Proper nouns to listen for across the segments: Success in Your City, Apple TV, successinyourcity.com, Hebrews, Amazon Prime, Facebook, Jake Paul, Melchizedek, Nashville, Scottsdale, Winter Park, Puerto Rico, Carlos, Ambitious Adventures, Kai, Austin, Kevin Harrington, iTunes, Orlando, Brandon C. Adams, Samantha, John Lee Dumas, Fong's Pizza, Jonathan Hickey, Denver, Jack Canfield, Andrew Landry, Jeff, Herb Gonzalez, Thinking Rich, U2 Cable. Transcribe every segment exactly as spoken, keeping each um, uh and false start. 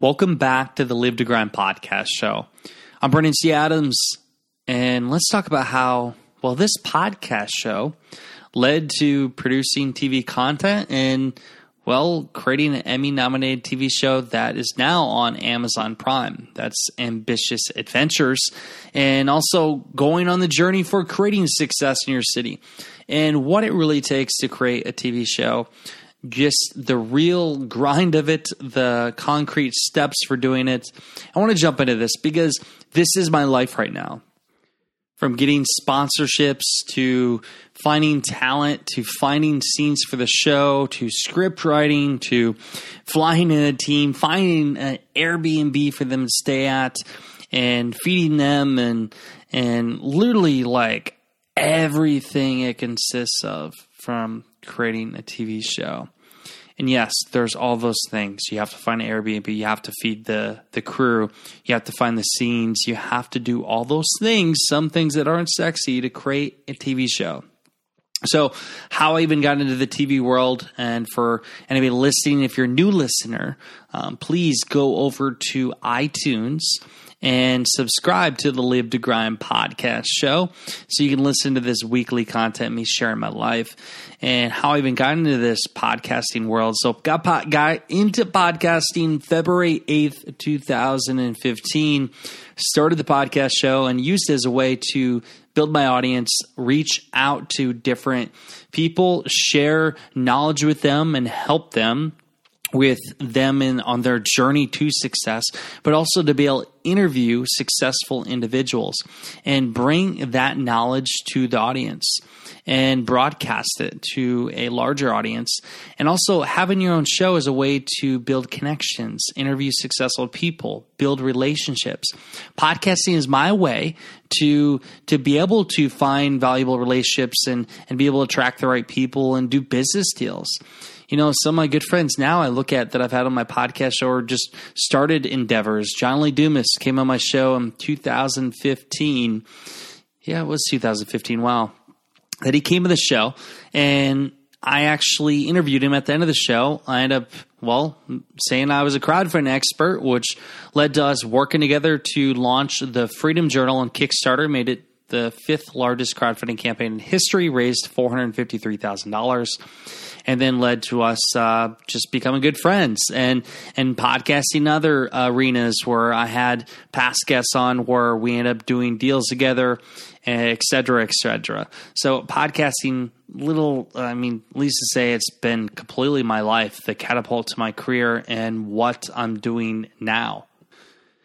Welcome back to the Live to Grind podcast show. I'm Brandon C. Adams. And let's talk about how, well, this podcast show led to producing T V content and, well, creating an Emmy-nominated T V show that is now on Amazon Prime. That's Ambitious Adventures. And also going on the journey for creating success in your city and what it really takes to create a T V show. Just the real grind of it, the concrete steps for doing it. I want to jump into this because this is my life right now. From getting sponsorships to finding talent to finding scenes for the show to script writing to flying in a team, finding an Airbnb for them to stay at and feeding them and and literally like everything it consists of from creating a T V show. And yes, there's all those things. You have to find an Airbnb. You have to feed the, the crew. You have to find the scenes. You have to do all those things, some things that aren't sexy, to create a T V show. So how I even got into the T V world, and for anybody listening, if you're a new listener, um, please go over to iTunes and subscribe to the Live to Grind podcast show so you can listen to this weekly content, me sharing my life and how I even got into this podcasting world. So got, po- got into podcasting February eighth, two thousand fifteen, started the podcast show and used it as a way to build my audience, reach out to different people, share knowledge with them and help them with them in on their journey to success, but also to be able to interview successful individuals and bring that knowledge to the audience and broadcast it to a larger audience. And also having your own show is a way to build connections, interview successful people, build relationships. Podcasting is my way to to be able to find valuable relationships and, and be able to attract the right people and do business deals. You know, some of my good friends now I look at that I've had on my podcast show or just started endeavors. John Lee Dumas came on my show in two thousand fifteen. Yeah, it was two thousand fifteen. Wow. That he came to the show and I actually interviewed him at the end of the show. I ended up, well, saying I was a crowdfunding expert, which led to us working together to launch the Freedom Journal on Kickstarter, made it the fifth largest crowdfunding campaign in history, raised four hundred fifty-three thousand dollars, and then led to us uh, just becoming good friends and and podcasting other arenas where I had past guests on where we ended up doing deals together, et cetera, et cetera. So podcasting, little, I mean, at least to say it's been completely my life, the catapult to my career and what I'm doing now.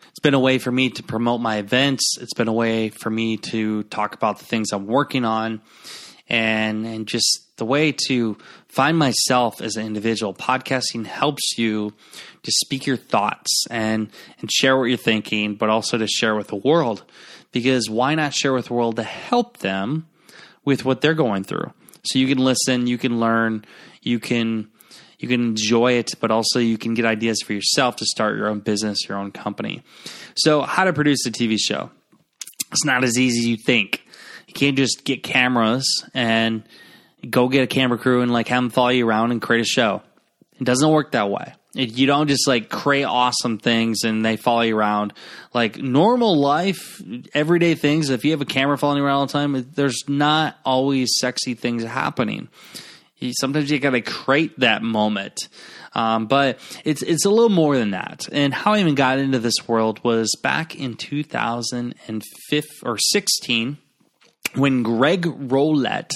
It's been a way for me to promote my events. It's been a way for me to talk about the things I'm working on and and just the way to find myself as an individual. Podcasting helps you to speak your thoughts and, and share what you're thinking, but also to share with the world, because why not share with the world to help them with what they're going through? So you can listen, you can learn, you can You can enjoy it, but also you can get ideas for yourself to start your own business, your own company. So how to produce a T V show. It's not as easy as you think. You can't just get cameras and go get a camera crew and like have them follow you around and create a show. It doesn't work that way. It, you don't just like create awesome things and they follow you around. Like normal life, everyday things, if you have a camera following you around all the time, there's not always sexy things happening. Sometimes you got to create that moment. Um, but it's it's a little more than that. And how I even got into this world was back in two thousand fifteen or sixteen when Greg Rollett,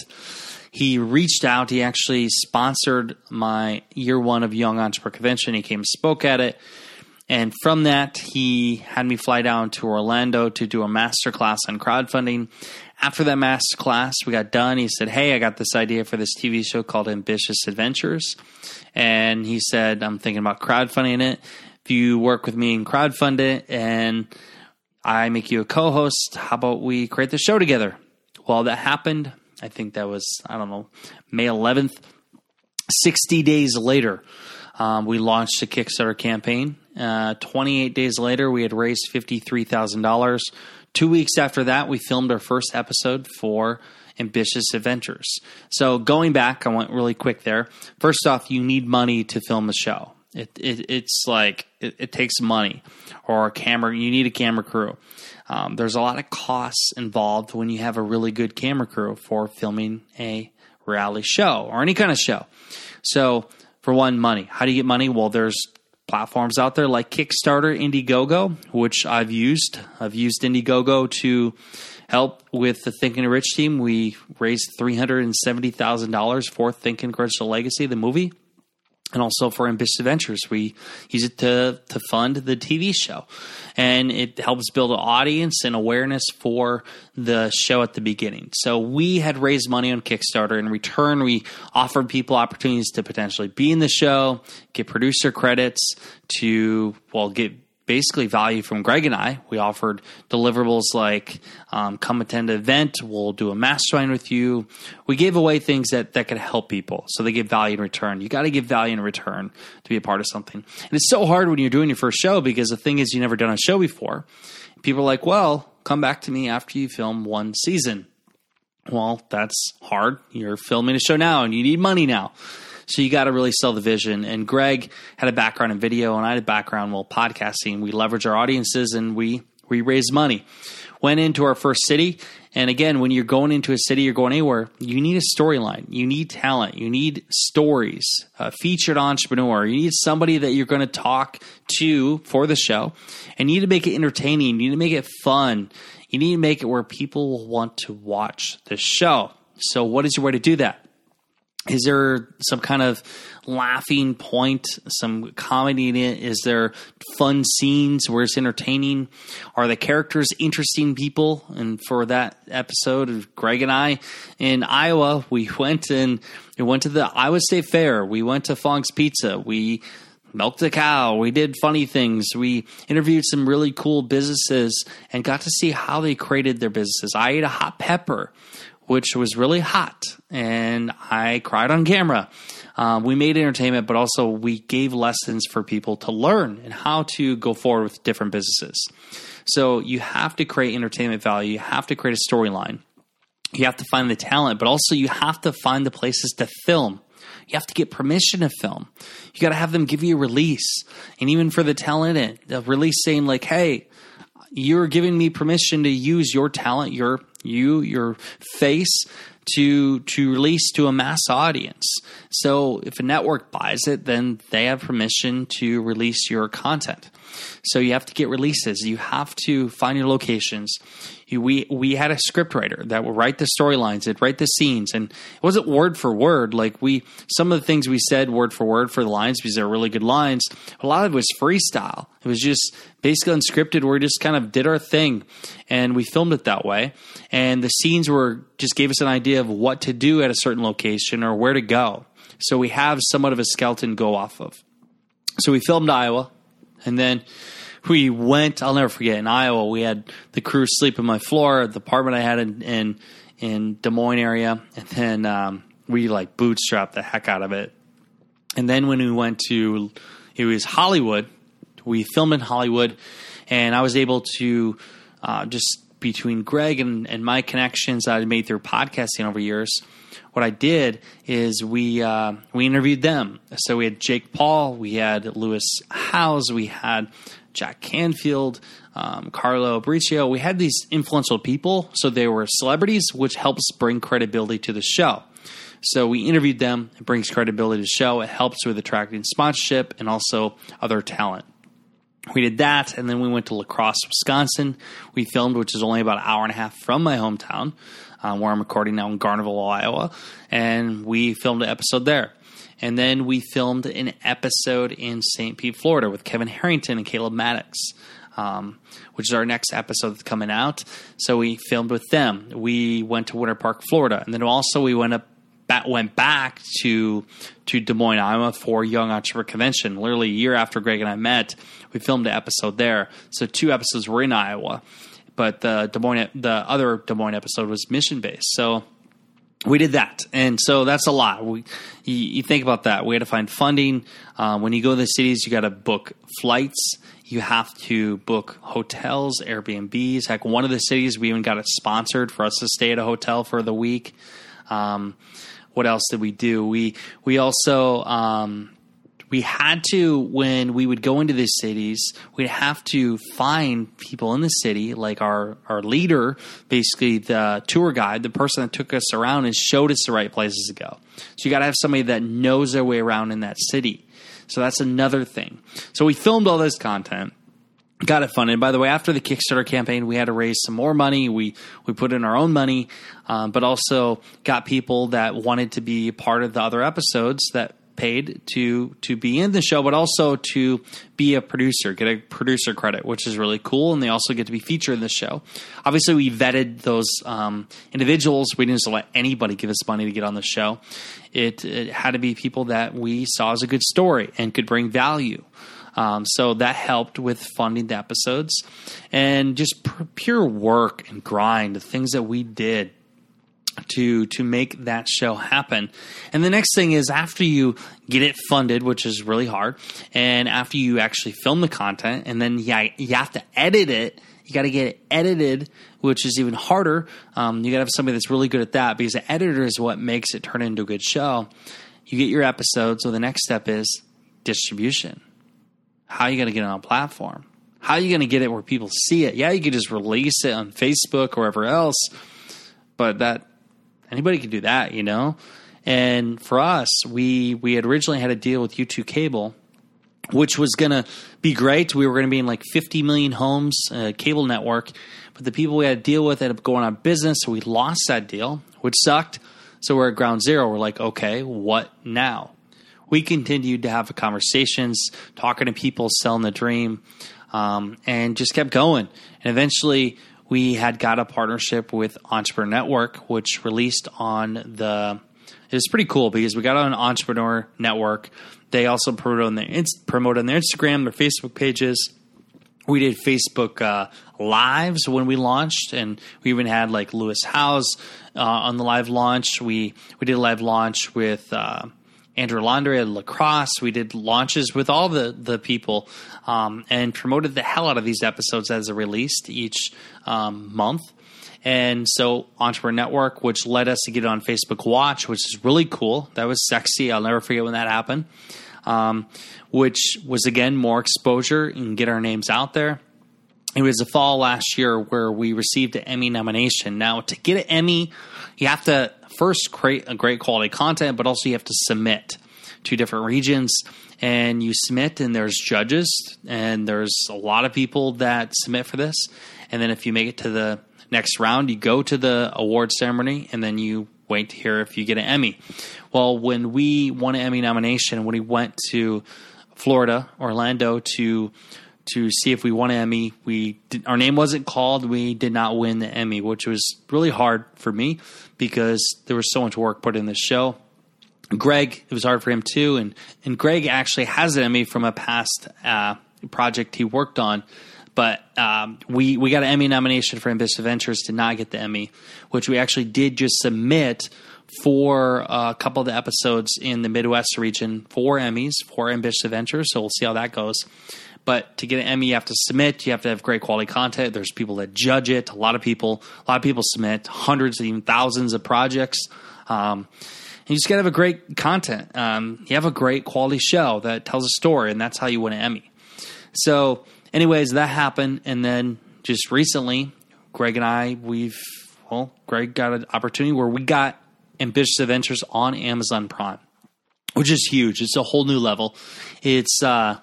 he reached out. He actually sponsored my year one of Young Entrepreneur Convention. He came and spoke at it. And from that, he had me fly down to Orlando to do a masterclass on crowdfunding. After that masterclass, we got done. He said, hey, I got this idea for this T V show called Ambitious Adventures. And he said, I'm thinking about crowdfunding it. If you work with me and crowdfund it, and I make you a co-host. How about we create the show together? Well, that happened. I think that was, I don't know, May eleventh. sixty days later, um, we launched a Kickstarter campaign. Uh, twenty-eight days later, we had raised fifty-three thousand dollars. Two weeks after that, we filmed our first episode for Ambitious Adventures. So going back, I went really quick there. First off, you need money to film the show. It, it, it's like it, it takes money or a camera. You need a camera crew. Um, there's a lot of costs involved when you have a really good camera crew for filming a reality show or any kind of show. So for one, money. How do you get money? Well, there's platforms out there like Kickstarter, Indiegogo, which I've used. I've used Indiegogo to help with the Thinking Rich team. We raised three hundred seventy thousand dollars for Thinking Rich: The Legacy, the movie, and also for Ambitious Adventures. We use it to, to fund the T V show, and it helps build an audience and awareness for the show at the beginning. So we had raised money on Kickstarter. In return, we offered people opportunities to potentially be in the show, get producer credits, to, well, get basically value from Greg and I. We offered deliverables like um, come attend an event, we'll do a mastermind with you. We gave away things that, that could help people, so they get value in return. You got to give value in return to be a part of something. And it's so hard when you're doing your first show, because the thing is, you've never done a show before. People are like, well, come back to me after you film one season. Well, that's hard. You're filming a show now and you need money now. So you got to really sell the vision. And Greg had a background in video and I had a background, well, podcasting. We leverage our audiences and we, we raise money. Went into our first city. And again, when you're going into a city, you're going anywhere, you need a storyline. You need talent. You need stories, a featured entrepreneur. You need somebody that you're going to talk to for the show. And you need to make it entertaining. You need to make it fun. You need to make it where people will want to watch the show. So what is your way to do that? Is there some kind of laughing point, some comedy in it? Is there fun scenes where it's entertaining? Are the characters interesting people? And for that episode of Greg and I in Iowa, we went and we went to the Iowa State Fair. We went to Fong's Pizza. We milked a cow. We did funny things. We interviewed some really cool businesses and got to see how they created their businesses. I ate a hot pepper, which was really hot, and I cried on camera. Um, we made entertainment, but also we gave lessons for people to learn and how to go forward with different businesses. So you have to create entertainment value. You have to create a storyline. You have to find the talent, but also you have to find the places to film. You have to get permission to film. You got to have them give you a release. And even for the talent, the release saying like, hey, you're giving me permission to use your talent, your you, your face to to release to a mass audience. So if a network buys it, then they have permission to release your content. So you have to get releases. You have to find your locations. You, we we had a script writer that would write the storylines, it'd write the scenes, and it wasn't word for word. Like we, some of the things we said word for word for the lines, because they're really good lines. A lot of it was freestyle. It was just basically unscripted, where we just kind of did our thing, and we filmed it that way. And the scenes were just gave us an idea of what to do at a certain location or where to go. So we have somewhat of a skeleton go off of. So we filmed Iowa. And then we went, I'll never forget, in Iowa, we had the crew sleep on my floor, the apartment I had in in, in Des Moines area. And then um, we like bootstrapped the heck out of it. And then when we went to, it was Hollywood, we filmed in Hollywood. And I was able to uh, just, between Greg and, and my connections that I made through podcasting over years, what I did is we uh, we interviewed them. So we had Jake Paul, we had Lewis Howes, we had Jack Canfield, um, Carlo Brizio. We had these influential people, so they were celebrities, which helps bring credibility to the show. So we interviewed them. It brings credibility to the show. It helps with attracting sponsorship and also other talent. We did that, and then we went to La Crosse, Wisconsin. We filmed, which is only about an hour and a half from my hometown, um, where I'm recording now in Garnavillo, Iowa, and we filmed an episode there. And then we filmed an episode in Saint Pete, Florida with Kevin Harrington and Caleb Maddox, um, which is our next episode that's coming out. So we filmed with them. We went to Winter Park, Florida, and then also we went up back, went back to to Des Moines, Iowa for Young Entrepreneur Convention. Literally a year after Greg and I met, we filmed an episode there. So two episodes were in Iowa, but the Des Moines, the other Des Moines episode was mission based. So we did that, and so that's a lot. We, you, you think about that. We had to find funding. Uh, when you go to the cities, you got to book flights. You have to book hotels, Airbnbs. Heck, one of the cities, we even got it sponsored for us to stay at a hotel for the week. Um, what else did we do? We we also um, we had to, when we would go into these cities, we'd have to find people in the city, like our, our leader, basically the tour guide, the person that took us around and showed us the right places to go. So you got to have somebody that knows their way around in that city. So that's another thing. So we filmed all this content, got it funded. By the way, after the Kickstarter campaign, we had to raise some more money. We we put in our own money, um, but also got people that wanted to be part of the other episodes that paid to to be in the show, but also to be a producer, get a producer credit, which is really cool. And they also get to be featured in the show. Obviously, we vetted those um, individuals. We didn't just let anybody give us money to get on the show. It, it had to be people that we saw as a good story and could bring value. Um, so that helped with funding the episodes, and just pr- pure work and grind, the things that we did to to make that show happen. And the next thing is, after you get it funded, which is really hard, and after you actually film the content, and then you, you have to edit it, you got to get it edited, which is even harder. Um, you got to have somebody that's really good at that, because the editor is what makes it turn into a good show. You get your episode, so the next step is distribution. How are you going to get it on a platform? How are you going to get it where people see it? Yeah, you could just release it on Facebook or wherever else, but that anybody can do that, you know? And for us, we we had originally had a deal with U two Cable, which was going to be great. We were going to be in like fifty million homes, uh, cable network. But the people we had to deal with ended up going out of business, so we lost that deal, which sucked. So we're at ground zero. We're like, okay, what now? We continued to have conversations, talking to people, selling the dream, um, and just kept going. And eventually, we had got a partnership with Entrepreneur Network, which released on the – it was pretty cool because we got on Entrepreneur Network. They also promoted on their, promoted on their Instagram, their Facebook pages. We did Facebook uh, lives when we launched, and we even had like Lewis Howes uh, on the live launch. We we did a live launch with uh, – Andrew Landry at La Crosse. We did launches with all the, the people um, and promoted the hell out of these episodes as they're released each um, month. And so Entrepreneur Network, which led us to get on Facebook Watch, which is really cool. That was sexy. I'll never forget when that happened, um, which was, again, more exposure and get our names out there. It was the fall last year where we received an Emmy nomination. Now, to get an Emmy, you have to first create a great quality content, but also you have to submit to different regions, and you submit, and there's judges, and there's a lot of people that submit for this. And then if you make it to the next round, you go to the award ceremony, and then you wait to hear if you get an Emmy. Well, when we won an Emmy nomination, when we went to Florida, Orlando, to to see if we won an Emmy, we did, our name wasn't called. We did not win the Emmy, which was really hard for me because there was so much work put in this show. Greg, it was hard for him too, and and Greg actually has an Emmy from a past uh, project he worked on, but um, we we got an Emmy nomination for Ambitious Adventures, did not get the Emmy, which we actually did just submit for a couple of the episodes in the Midwest region for Emmys, for Ambitious Adventures, so we'll see how that goes. But to get an Emmy, you have to submit. You have to have great quality content. There's people that judge it. A lot of people, a lot of people submit hundreds, even thousands of projects. Um, and you just gotta have a great content. Um, you have a great quality show that tells a story, and that's how you win an Emmy. So, anyways, that happened, and then just recently, Greg and I, we've well, Greg got an opportunity where we got Ambitious Adventures on Amazon Prime, which is huge. It's a whole new level. It's uh.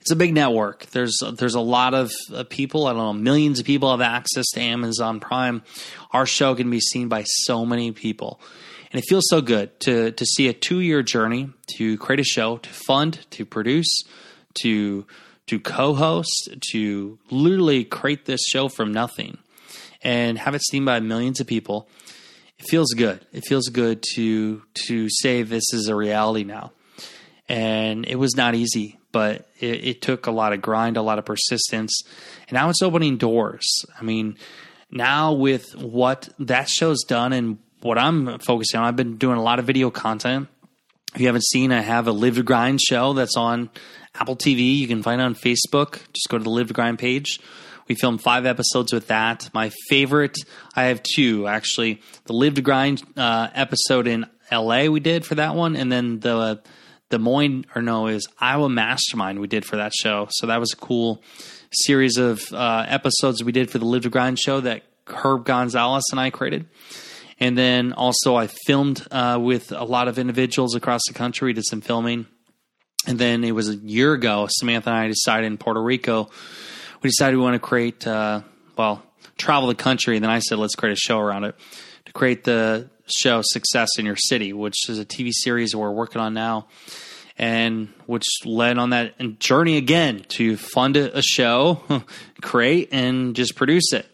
It's a big network. There's there's a lot of people. I don't know, millions of people have access to Amazon Prime. Our show can be seen by so many people. And it feels so good to to see a two-year journey to create a show, to fund, to produce, to to co-host, to literally create this show from nothing and have it seen by millions of people. it feels good. It feels good to to say this is a reality now. And it was not easy, but it, it took a lot of grind, a lot of persistence. And now it's opening doors. I mean, now with what that show's done and what I'm focusing on, I've been doing a lot of video content. If you haven't seen, I have a Live to Grind show that's on Apple T V. You can find it on Facebook. Just go to the Live to Grind page. We filmed five episodes with that. My favorite, I have two, actually. The Live to Grind uh, episode in L A we did for that one, and then the uh, Des Moines, or no, is Iowa Mastermind we did for that show. So that was a cool series of uh, episodes we did for the Live to Grind show that Herb Gonzalez and I created. And then also I filmed uh, with a lot of individuals across the country. We did some filming. And then it was a year ago, Samantha and I decided in Puerto Rico, we decided we want to create, uh, well, travel the country. And then I said, let's create a show around it to create the show Success in Your City, which is a T V series we're working on now, and which led on that journey again to fund a show, create, and just produce it.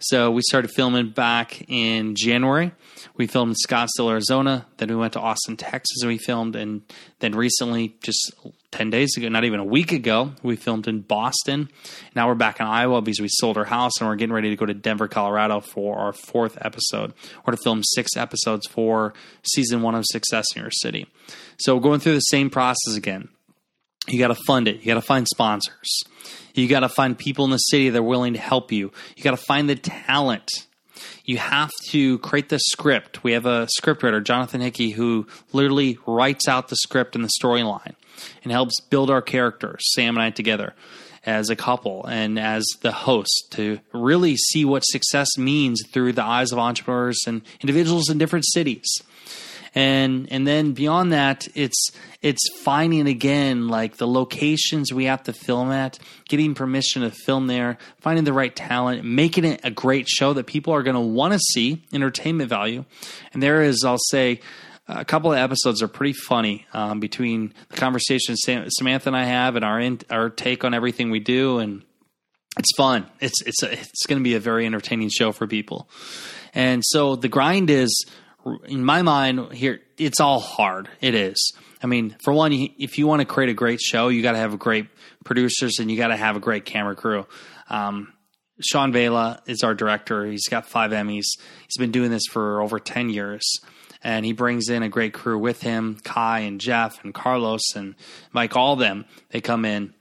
So we started filming back in January. We filmed in Scottsdale, Arizona. Then we went to Austin, Texas, and we filmed. And then recently, just ten days ago, not even a week ago, we filmed in Boston. Now we're back in Iowa because we sold our house, and we're getting ready to go to Denver, Colorado for our fourth episode, or to film six episodes for season one of Success in Your City. So we're going through the same process again. You got to fund it. You got to find sponsors. You got to find people in the city that are willing to help you. You got to find the talent. You have to create the script. We have a scriptwriter, Jonathan Hickey, who literally writes out the script and the storyline and helps build our characters, Sam and I together, as a couple and as the host, to really see what success means through the eyes of entrepreneurs and individuals in different cities. And and then beyond that, it's it's finding, again, like the locations we have to film at, getting permission to film there, finding the right talent, making it a great show that people are going to want to see, entertainment value. And there is, I'll say, a couple of episodes are pretty funny um, between the conversation Sam, Samantha and I have and our in, our take on everything we do. And it's fun. It's, it's, a, it's going to be a very entertaining show for people. And so the grind is... in my mind here, it's all hard. It is. I mean, for one, if you want to create a great show, you got to have a great producers and you got to have a great camera crew. Um, Sean Vela is our director. He's got five Emmys. He's been doing this for over ten years, and he brings in a great crew with him. Kai and Jeff and Carlos and Mike, all of them, they come in.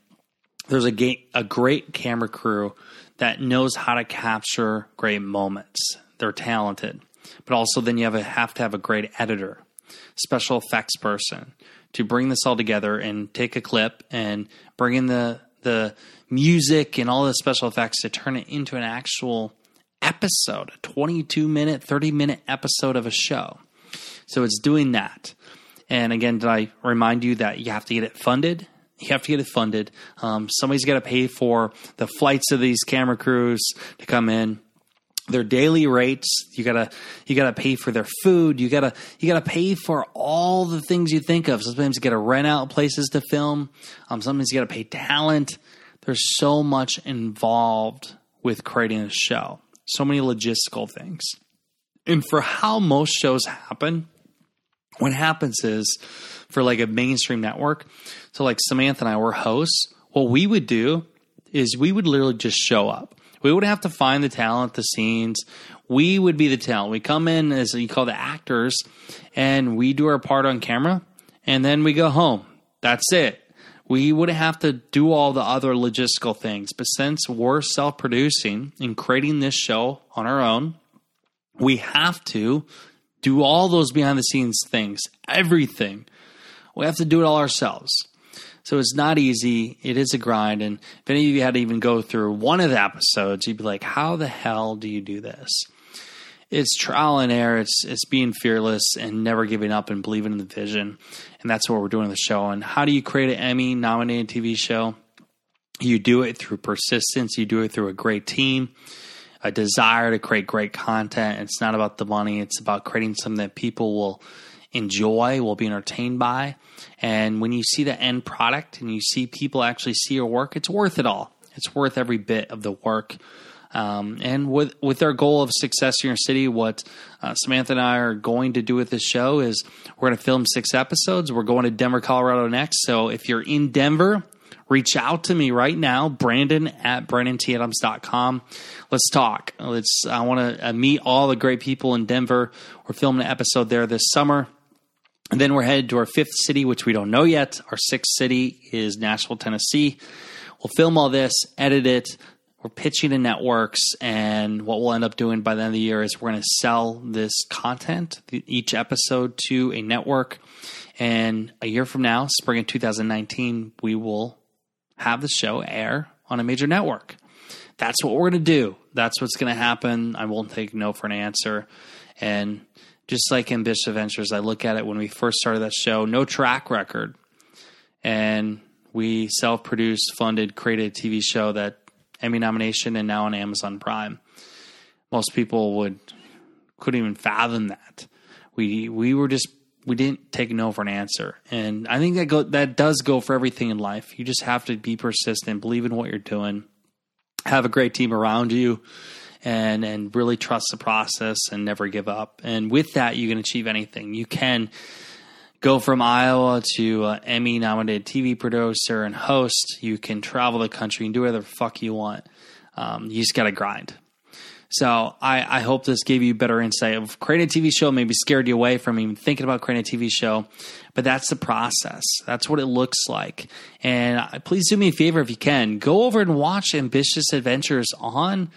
There's a, ga- a great camera crew that knows how to capture great moments. They're talented. But also then you have, a, have to have a great editor, special effects person to bring this all together and take a clip and bring in the the music and all the special effects to turn it into an actual episode, a twenty-two minute, thirty minute episode of a show. So it's doing that. And again, did I remind you that you have to get it funded? You have to get it funded. Um, somebody's got to pay for the flights of these camera crews to come in. Their daily rates, you gotta you gotta pay for their food, you gotta you gotta pay for all the things you think of. Sometimes you gotta rent out places to film, um, sometimes you gotta pay talent. There's so much involved with creating a show, so many logistical things. And for how most shows happen, what happens is for like a mainstream network, so like Samantha and I were hosts, what we would do is we would literally just show up. We would have to find the talent, the scenes. We would be the talent. We come in as you call the actors, and we do our part on camera, and then we go home. That's it. We wouldn't have to do all the other logistical things. But since we're self-producing and creating this show on our own, we have to do all those behind-the-scenes things, everything. We have to do it all ourselves. So it's not easy. It is a grind. And if any of you had to even go through one of the episodes, you'd be like, how the hell do you do this? It's trial and error. It's it's being fearless and never giving up and believing in the vision. And that's what we're doing on the show. And how do you create an Emmy-nominated T V show? You do it through persistence. You do it through a great team, a desire to create great content. It's not about the money. It's about creating something that people will enjoy, will be entertained by. And when you see the end product and you see people actually see your work, it's worth it all. It's worth every bit of the work. Um, and with, with our goal of Success in Your City, what uh, Samantha and I are going to do with this show is we're going to film six episodes. We're going to Denver, Colorado next. So if you're in Denver, reach out to me right now, Brandon at Brandon T Adams dot com. Let's talk. Let's. I want to meet all the great people in Denver. We're filming an episode there this summer. And then we're headed to our fifth city, which we don't know yet. Our sixth city is Nashville, Tennessee. We'll film all this, edit it. We're pitching to networks, and what we'll end up doing by the end of the year is we're going to sell this content, each episode, to a network. And a year from now, spring of two thousand nineteen, we will have the show air on a major network. That's what we're going to do. That's what's going to happen. I won't take no for an answer. And just like Ambitious Adventures, I look at it when we first started that show, no track record. And we self-produced, funded, created a T V show that Emmy nomination and now on Amazon Prime. Most people would couldn't even fathom that. We we were just we didn't take no for an answer, and I think that go that does go for everything in life. You just have to be persistent, believe in what you're doing, have a great team around you, and and really trust the process and never give up. And with that, you can achieve anything. You can go from Iowa to uh, Emmy-nominated T V producer and host. You can travel the country and do whatever the fuck you want. Um, you just got to grind. So I, I hope this gave you better insight of creating a T V show, maybe scared you away from even thinking about creating a T V show. But that's the process. That's what it looks like. And please do me a favor if you can. Go over and watch Ambitious Adventures on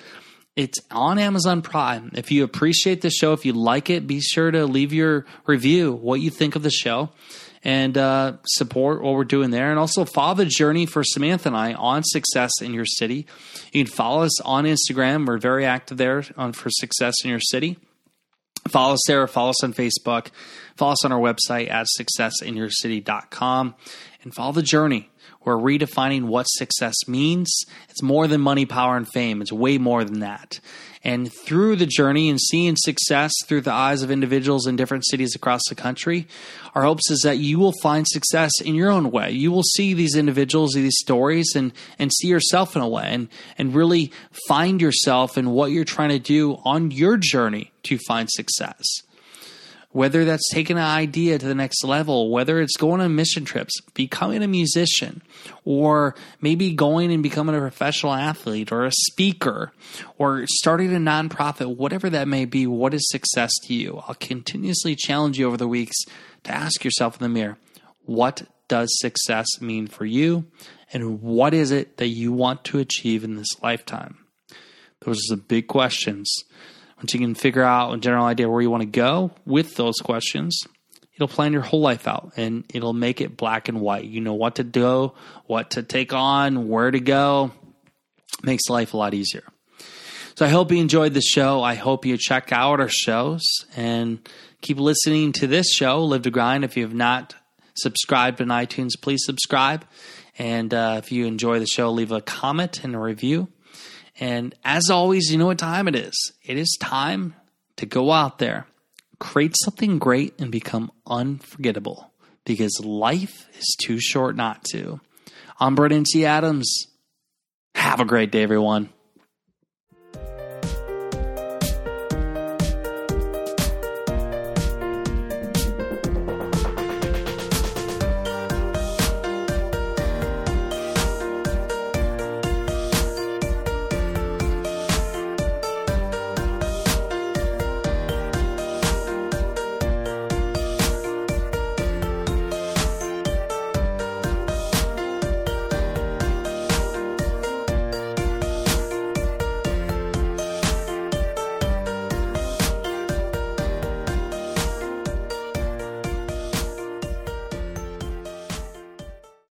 It's on Amazon Prime. If you appreciate the show, if you like it, be sure to leave your review, what you think of the show, and uh, support what we're doing there. And also follow the journey for Samantha and I on Success in Your City. You can follow us on Instagram. We're very active there on for Success in Your City. Follow us there. Follow us on Facebook. Follow us on our website at success in your city dot com. And follow the journey. We're redefining what success means. It's more than money, power, and fame. It's way more than that. And through the journey and seeing success through the eyes of individuals in different cities across the country, our hopes is that you will find success in your own way. You will see these individuals, these stories, and and see yourself in a way, and, and really find yourself in what you're trying to do on your journey to find success. Whether that's taking an idea to the next level, whether it's going on mission trips, becoming a musician, or maybe going and becoming a professional athlete or a speaker, or starting a nonprofit, whatever that may be, what is success to you? I'll continuously challenge you over the weeks to ask yourself in the mirror, what does success mean for you? And what is it that you want to achieve in this lifetime? Those are the big questions. Once you can figure out a general idea where you want to go with those questions, it'll plan your whole life out, and it'll make it black and white. You know what to do, what to take on, where to go. Makes life a lot easier. So I hope you enjoyed the show. I hope you check out our shows and keep listening to this show, Live to Grind. If you have not subscribed on iTunes, please subscribe. And uh, if you enjoy the show, leave a comment and a review. And as always, you know what time it is. It is time to go out there, create something great, and become unforgettable, because life is too short not to. I'm Brandon T. Adams. Have a great day, everyone.